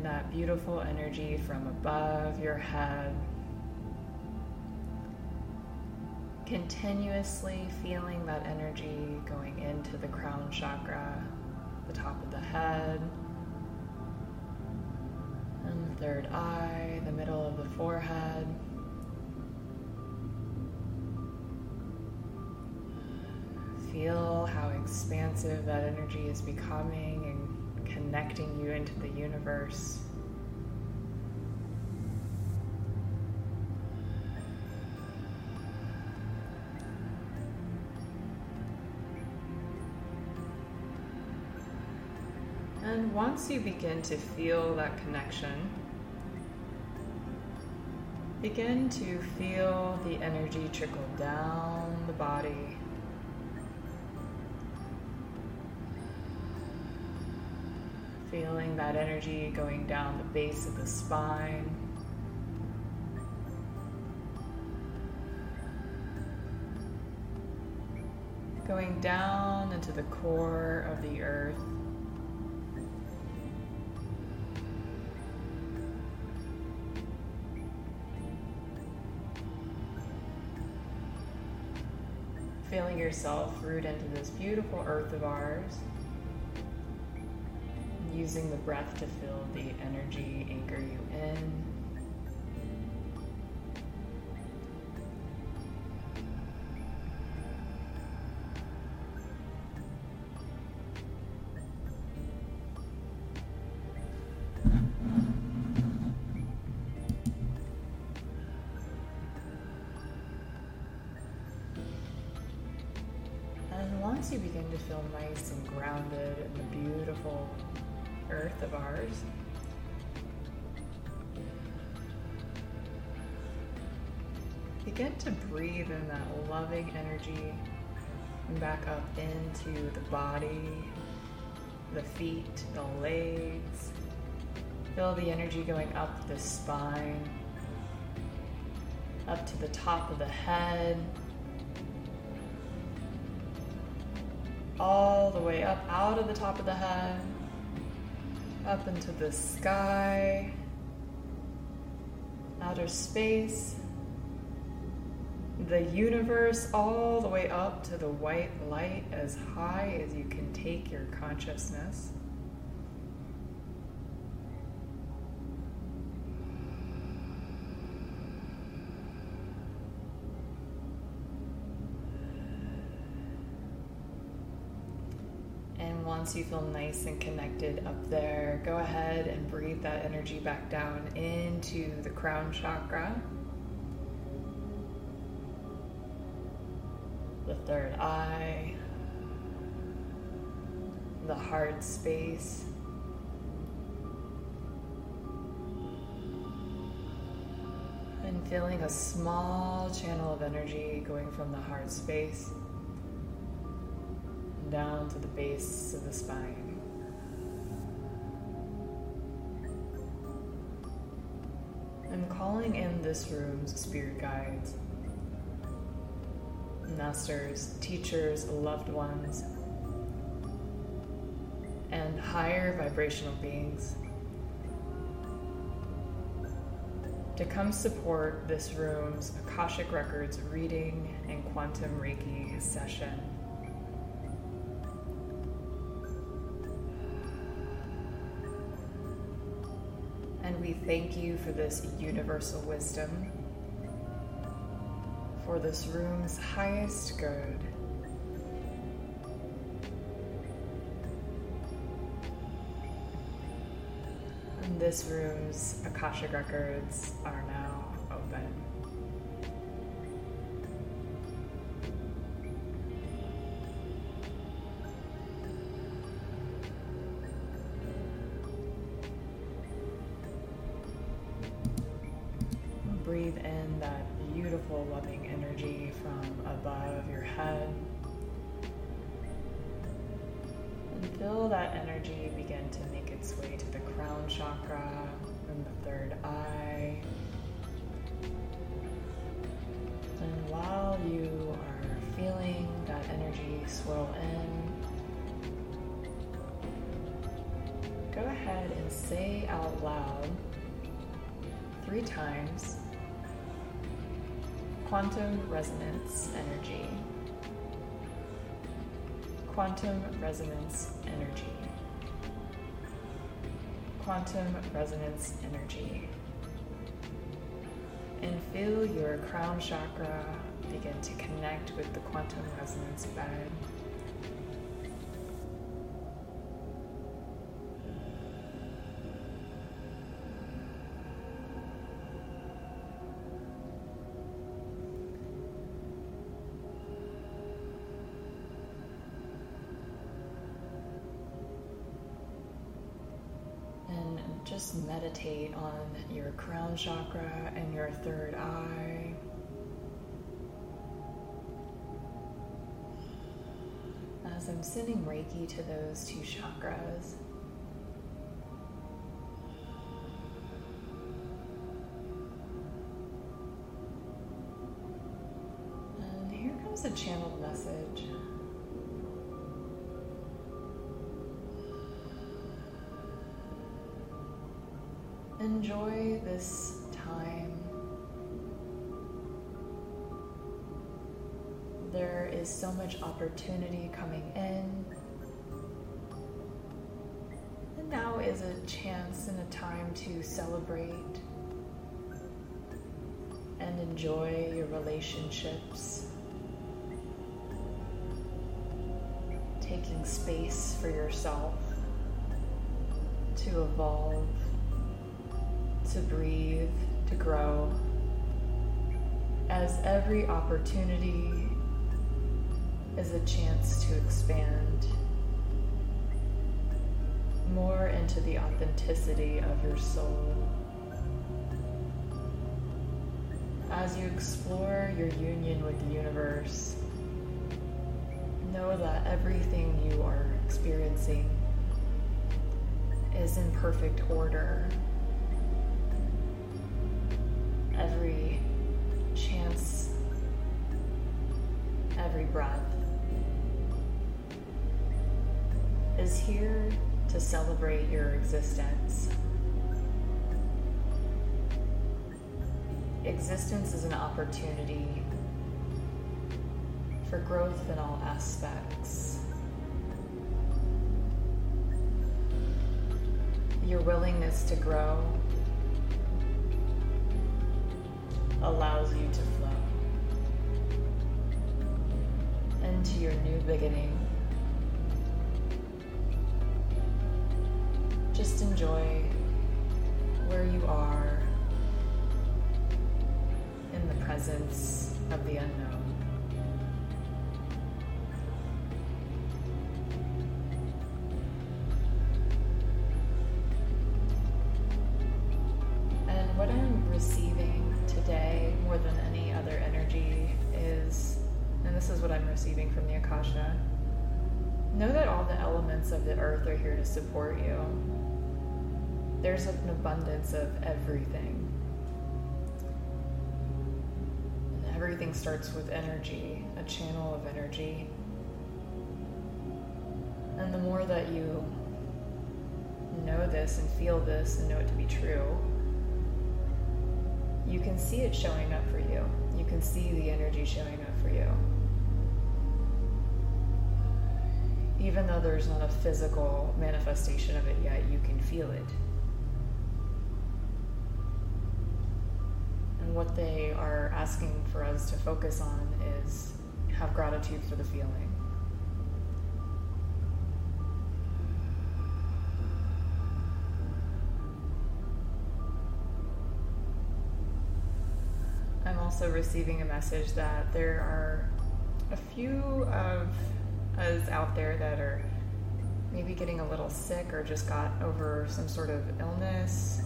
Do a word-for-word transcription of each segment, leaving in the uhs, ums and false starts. in that beautiful energy from above your head, continuously feeling that energy going into the crown chakra, the top of the head, and the third eye, the middle of the forehead. Feel how expansive that energy is becoming and connecting you into the universe. And once you begin to feel that connection, begin to feel the energy trickle down the body. Feeling that energy going down the base of the spine, going down into the core of the earth, feeling yourself root into this beautiful earth of ours. Using the breath to feel the energy anchor you in. And once you begin to feel nice and grounded in the beautiful earth of ours, begin to breathe in that loving energy and back up into the body, the feet, the legs. Feel the energy going up the spine, up to the top of the head, all the way up out of the top of the head, up into the sky, outer space, the universe, all the way up to the white light, as high as you can take your consciousness. Once you feel nice and connected up there, go ahead and breathe that energy back down into the crown chakra, the third eye, the heart space. And feeling a small channel of energy going from the heart space down to the base of the spine. I'm calling in this room's spirit guides, masters, teachers, loved ones, and higher vibrational beings to come support this room's Akashic Records reading and quantum Reiki session. We thank you for this universal wisdom, for this room's highest good. And this room's Akashic Records are now open. Breathe in that beautiful, loving energy from above your head. And feel that energy begin to make its way to the crown chakra and the third eye. And while you are feeling that energy swirl in, go ahead and say out loud three times, quantum resonance energy. Quantum resonance energy. Quantum resonance energy. And feel your crown chakra begin to connect with the quantum resonance vibe. Just meditate on your crown chakra and your third eye. As I'm sending Reiki to those two chakras, and here comes a channeled message. Enjoy this time. There is so much opportunity coming in. And now is a chance and a time to celebrate and enjoy your relationships. Taking space for yourself to evolve, to breathe, to grow, as every opportunity is a chance to expand more into the authenticity of your soul. As you explore your union with the universe, know that everything you are experiencing is in perfect order. Every chance, every breath is here to celebrate your existence. Existence is an opportunity for growth in all aspects. Your willingness to grow allows you to flow into your new beginning. Just enjoy where you are in the presence of the unknown. And what I'm receiving today, more than any other energy, is, and this is what I'm receiving from the Akasha, know that all the elements of the earth are here to support you. There's an abundance of everything. And everything starts with energy, a channel of energy. And the more that you know this and feel this and know it to be true, you can see it showing up for you. You can see the energy showing up for you. Even though there's not a physical manifestation of it yet, you can feel it. And what they are asking for us to focus on is have gratitude for the feeling. Also receiving a message that there are a few of us out there that are maybe getting a little sick or just got over some sort of illness,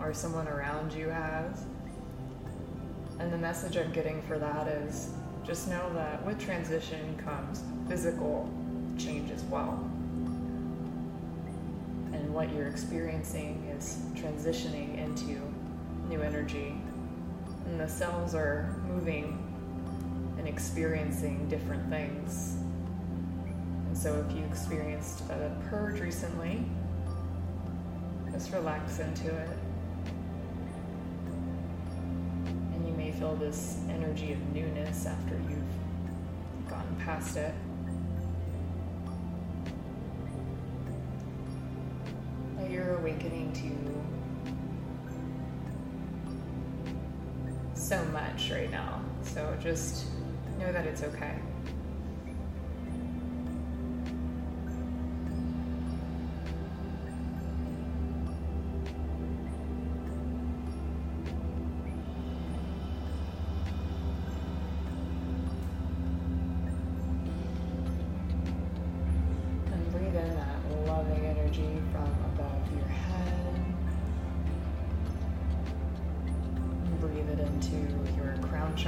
or someone around you has. And the message I'm getting for that is just know that with transition comes physical change as well. And what you're experiencing is transitioning into new energy. And the cells are moving and experiencing different things. And so if you experienced a purge recently, Just relax into it. And you may feel this energy of newness after you've gotten past it. That you're awakening to so much right now. So just know that it's okay.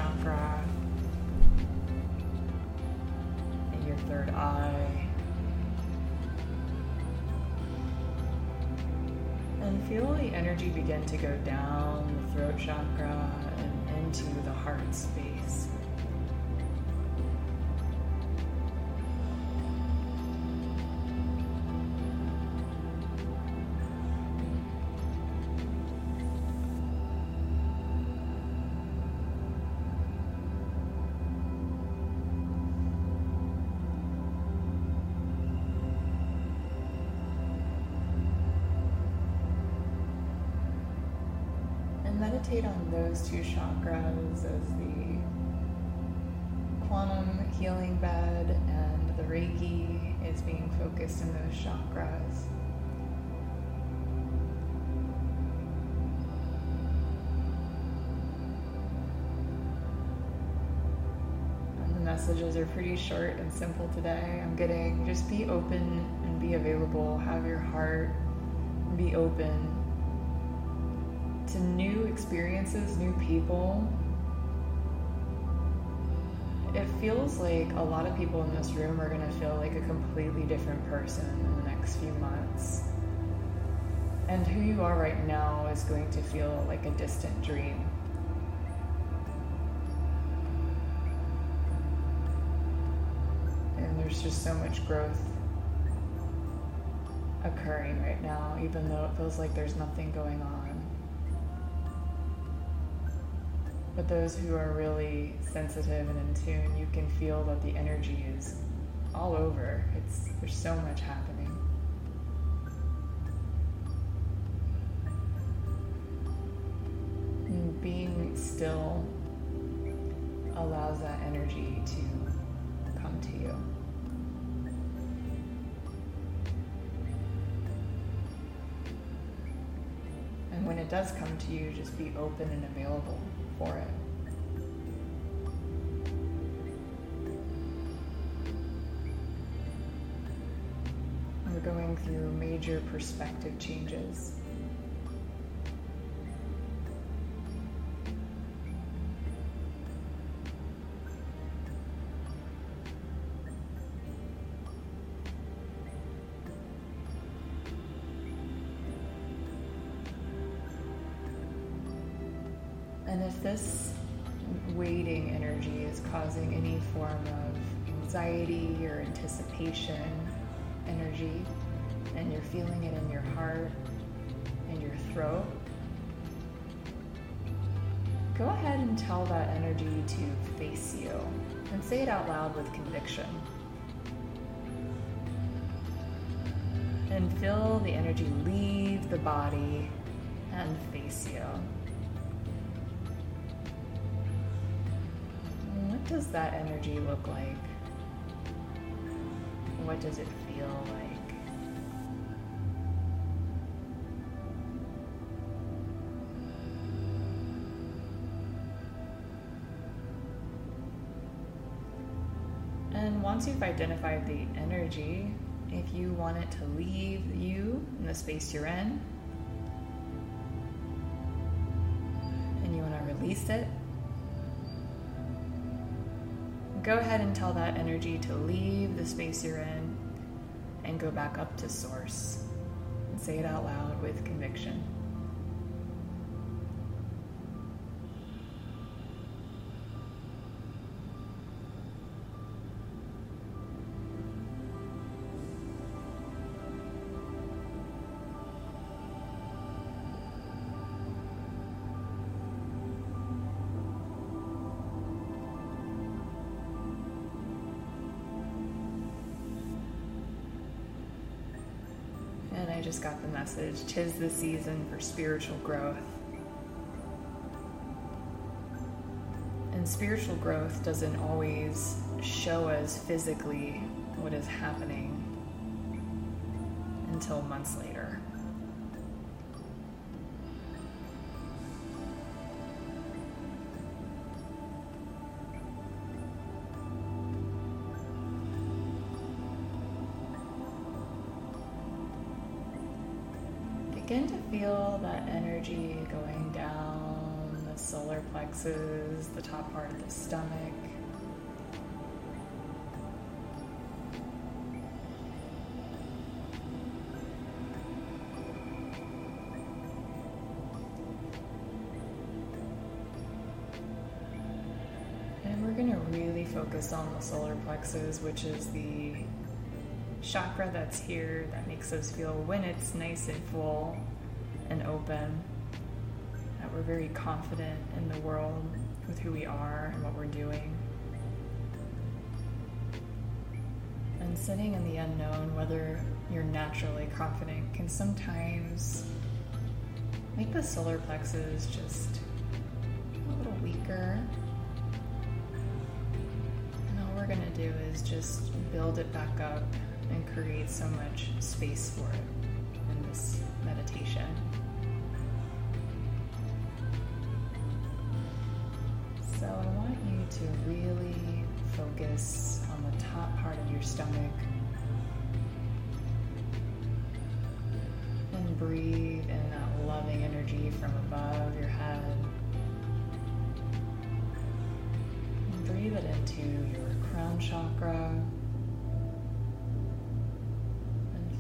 Chakra, and your third eye, and feel the energy begin to go down the throat chakra and into the heart space. Meditate on those two chakras as the quantum healing bed and the Reiki is being focused in those chakras. And the messages are pretty short and simple today. I'm getting just be open and be available, have your heart, be open to new experiences, new people. It feels like a lot of people in this room are going to feel like a completely different person in the next few months. And who you are right now is going to feel like a distant dream. And there's just so much growth occurring right now, even though it feels like there's nothing going on. But those who are really sensitive and in tune, you can feel that the energy is all over. It's there's so much happening. And being still allows that energy to come to you. And when it does come to you, just be open and available for it. We're going through major perspective changes. And if this waiting energy is causing any form of anxiety or anticipation energy, and you're feeling it in your heart and your throat, go ahead and tell that energy to face you and say it out loud with conviction. And feel the energy leave the body and face you. What does that energy look like? What does it feel like? And once you've identified the energy, if you want it to leave you in the space you're in, and you want to release it, go ahead and tell that energy to leave the space you're in and go back up to source. And say it out loud with conviction. I just got the message, 'tis the season for spiritual growth. And spiritual growth doesn't always show us physically what is happening until months later. Begin to feel that energy going down the solar plexus, the top part of the stomach. And we're going to really focus on the solar plexus, which is the chakra that's here that makes us feel, when it's nice and full and open, that we're very confident in the world with who we are and what we're doing. And sitting in the unknown, whether you're naturally confident, can sometimes make the solar plexus just a little weaker. And all we're going to do is just build it back up and create so much space for it in this meditation. So I want you to really focus on the top part of your stomach and breathe in that loving energy from above your head. And breathe it into your crown chakra.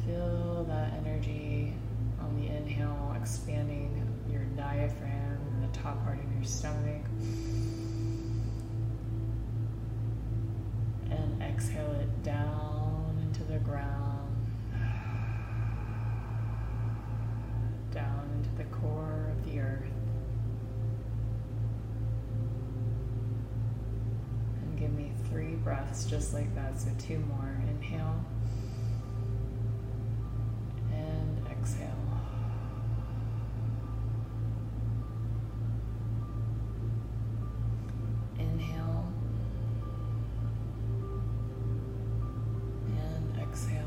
Feel that energy on the inhale, expanding your diaphragm and the top part of your stomach. And exhale it down into the ground, down into the core of the earth. And give me three breaths just like that, so two more. Inhale. Exhale. Inhale. And exhale.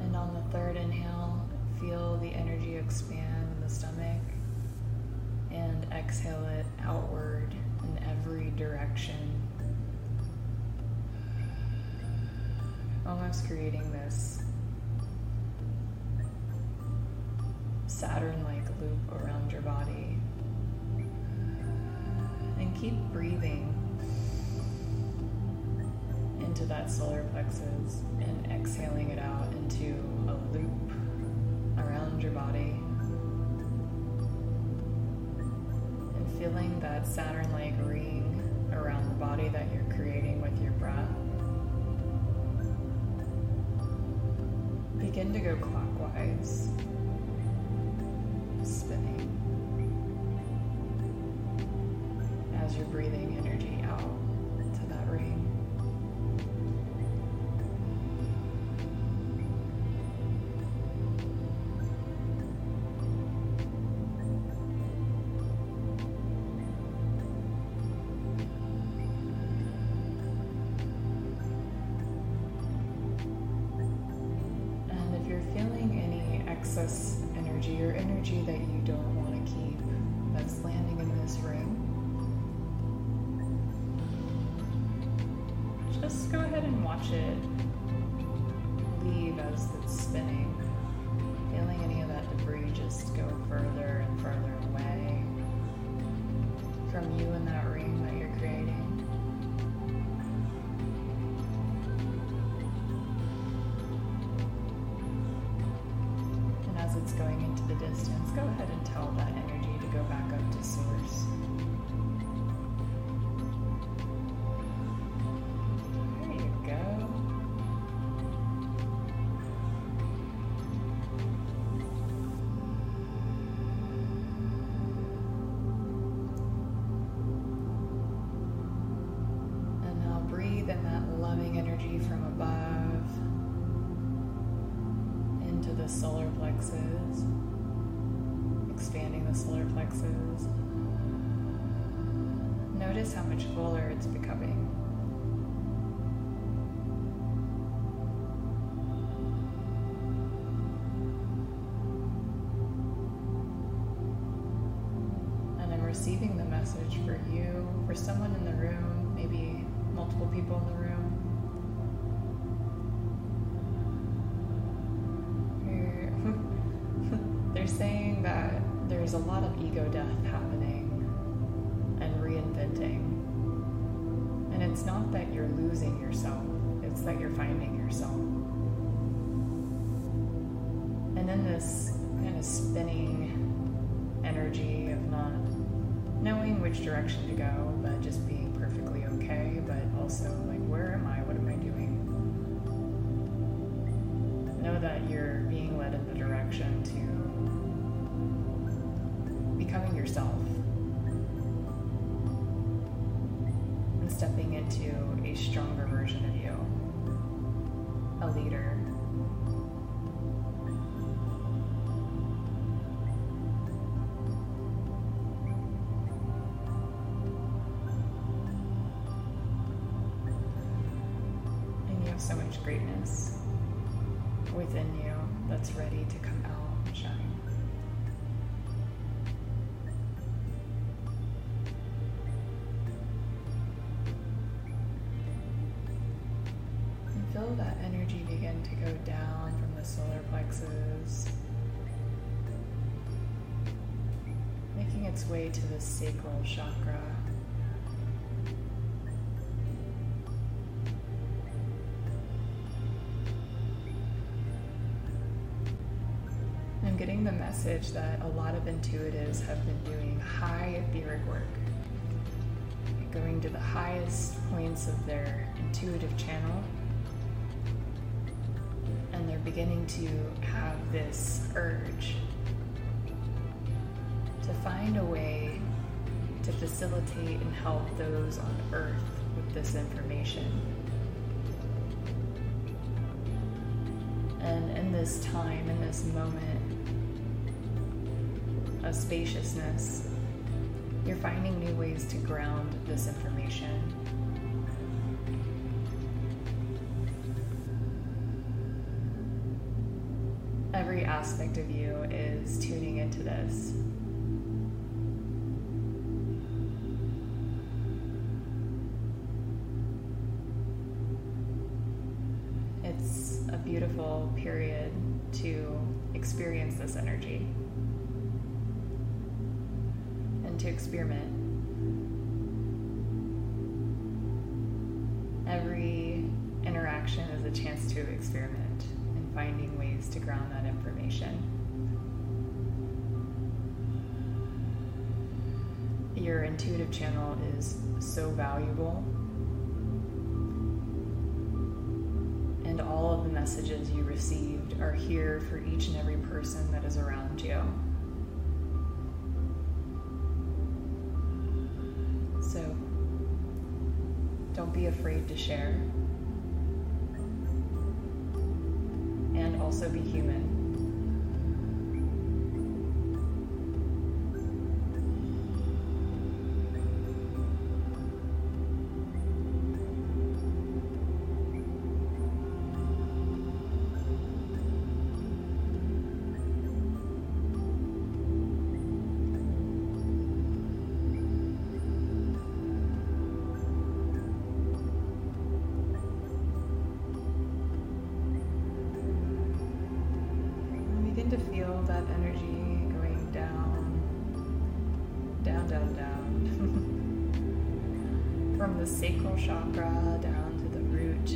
And on the third inhale, feel the energy expand in the stomach and exhale it outward in every direction. Almost creating this Saturn-like loop around your body. And keep breathing into that solar plexus and exhaling it out into a loop around your body. And feeling that Saturn-like ring around the body that you're creating with your breath. Begin to go clockwise, spinning as you're breathing energy out to that ring. Energy or energy that you don't want to keep that's landing in this ring, just go ahead and watch it leave as it's spinning, feeling any of that debris just go further and further away from you and that ring that you're creating. It's going into the distance, go ahead and tell that energy to go back up to source. There you go. And now breathe in that loving energy from above into the solar plexus, expanding the solar plexus. Notice how much fuller it's becoming. And I'm receiving the message for you, for someone in the room, maybe multiple people in the room. They're saying that there's a lot of ego death happening and reinventing. And it's not that you're losing yourself, it's that you're finding yourself. And then this kind of spinning energy of not knowing which direction to go, but just being perfectly okay, but also like, where am I? What am I doing? Know that you're being led in the direction to becoming yourself. Stepping into a stronger version of you, a leader. And you have so much greatness within you that's ready to come out and shine. Feel that energy begin to go down from the solar plexus, making its way to the sacral chakra. I'm getting the message that a lot of intuitives have been doing high etheric work, going to the highest points of their intuitive channel. And they're beginning to have this urge to find a way to facilitate and help those on Earth with this information. And in this time, in this moment of spaciousness, you're finding new ways to ground this information. Every aspect of you is tuning into this. It's a beautiful period to experience this energy and to experiment. Every interaction is a chance to experiment. Finding ways to ground that information. Your intuitive channel is so valuable, and all of the messages you received are here for each and every person that is around you. So don't be afraid to share. And also be human. That energy going down, down, down, down, from the sacral chakra down to the root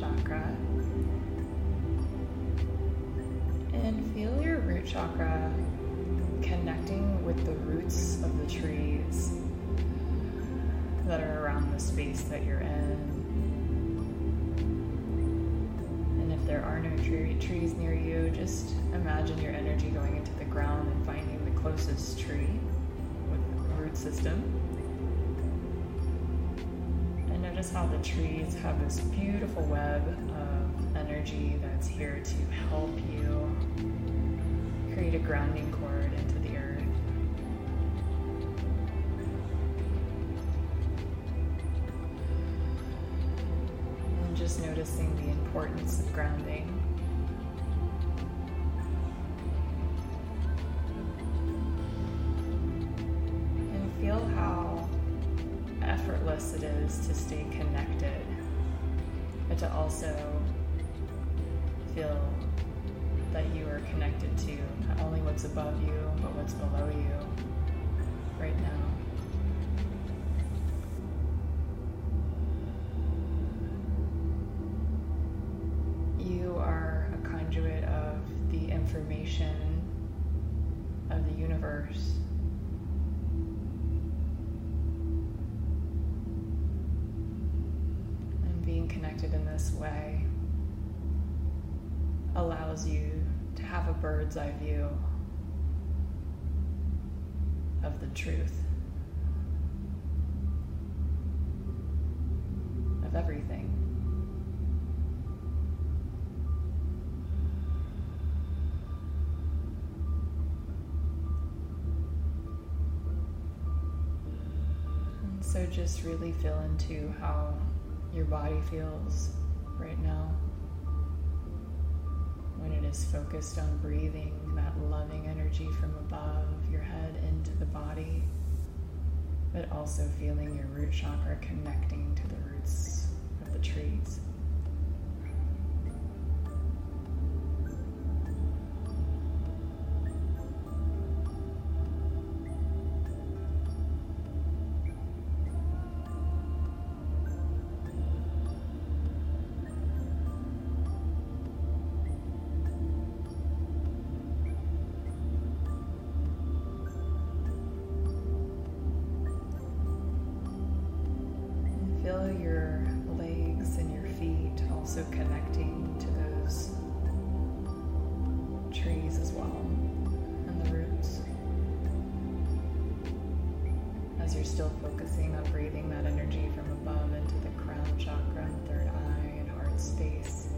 chakra. And feel your root chakra connecting with the roots of the trees that are around the space that you're in. There are no tree, trees near you. Just imagine your energy going into the ground and finding the closest tree with the root system. And notice notice how the trees have this beautiful web of energy that's here to help you create a grounding cord into the earth. And just noticing the importance of grounding. And feel how effortless it is to stay connected, but to also feel that you are connected to not only what's above you, but what's below you right now. You are a conduit of the information of the universe. And being connected in this way allows you to have a bird's eye view of the truth of everything. And so just really feel into how your body feels right now. Is focused on breathing that loving energy from above your head into the body, but also feeling your root chakra connecting to the roots of the trees. Your legs and your feet also connecting to those trees as well, and the roots, as you're still focusing on breathing that energy from above into the crown chakra and third eye and heart space.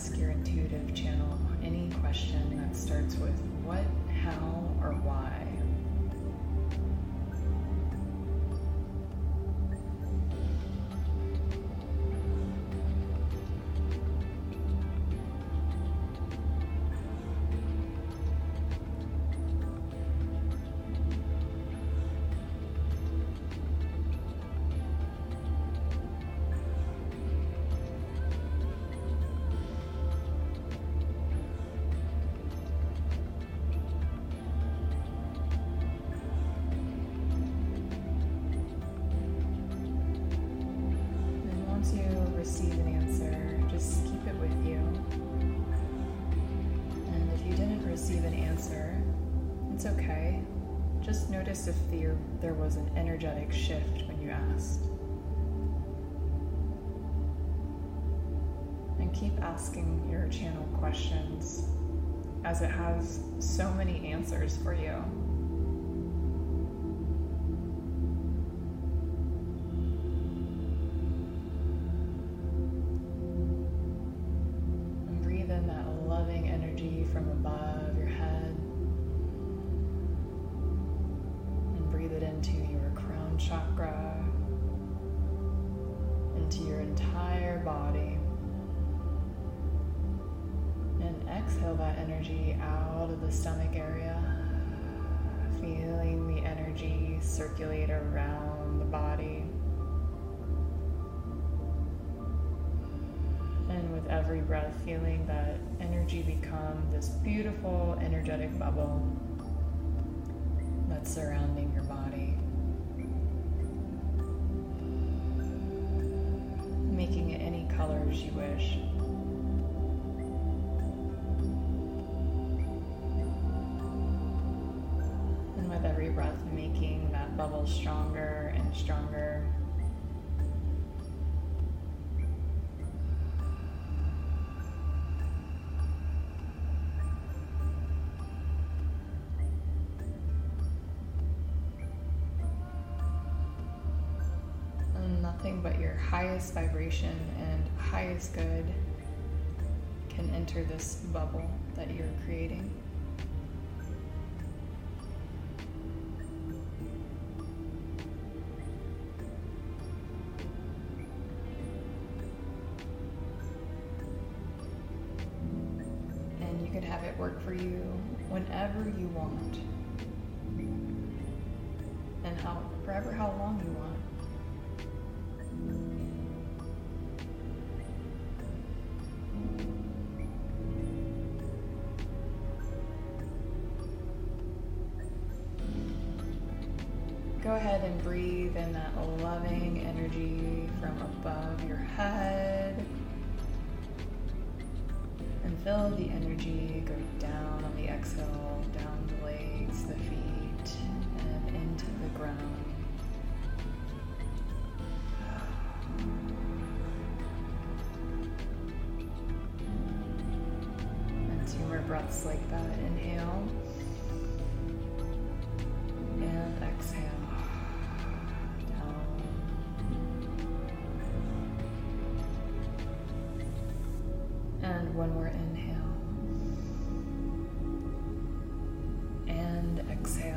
Ask your intuitive channel any question that starts with what, how, or why. Receive an answer, just keep it with you. And if you didn't receive an answer, it's okay. Just notice if there, there was an energetic shift when you asked. And keep asking your channel questions, as it has so many answers for you. From above your head, and breathe it into your crown chakra, into your entire body, and exhale that energy out of the stomach area, feeling the energy circulate around the body. And with every breath, feeling that energy become this beautiful energetic bubble that's surrounding your body, making it any colors you wish. And with every breath, making that bubble stronger and stronger nothing but your highest vibration and highest good can enter this bubble that you're creating. And you can have it work for you whenever you want. And how forever how long you want. Go ahead and breathe in that loving energy from above your head. And feel the energy go down on the exhale, down the legs, the feet, and into the ground. And two more breaths like that. Inhale. And exhale. And one more inhale. And exhale.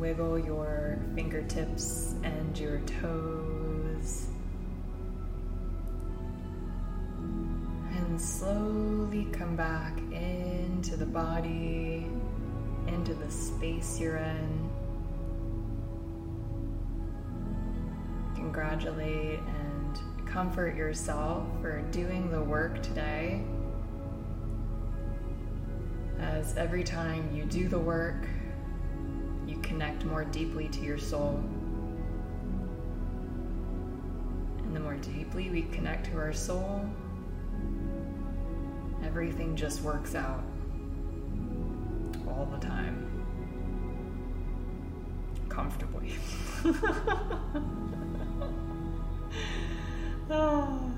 Wiggle your fingertips and your toes. And slowly come back into the body, into the space you're in. Congratulate and comfort yourself for doing the work today. As every time you do the work, you connect more deeply to your soul. And the more deeply we connect to our soul, everything just works out all the time. Comfortably. Oh.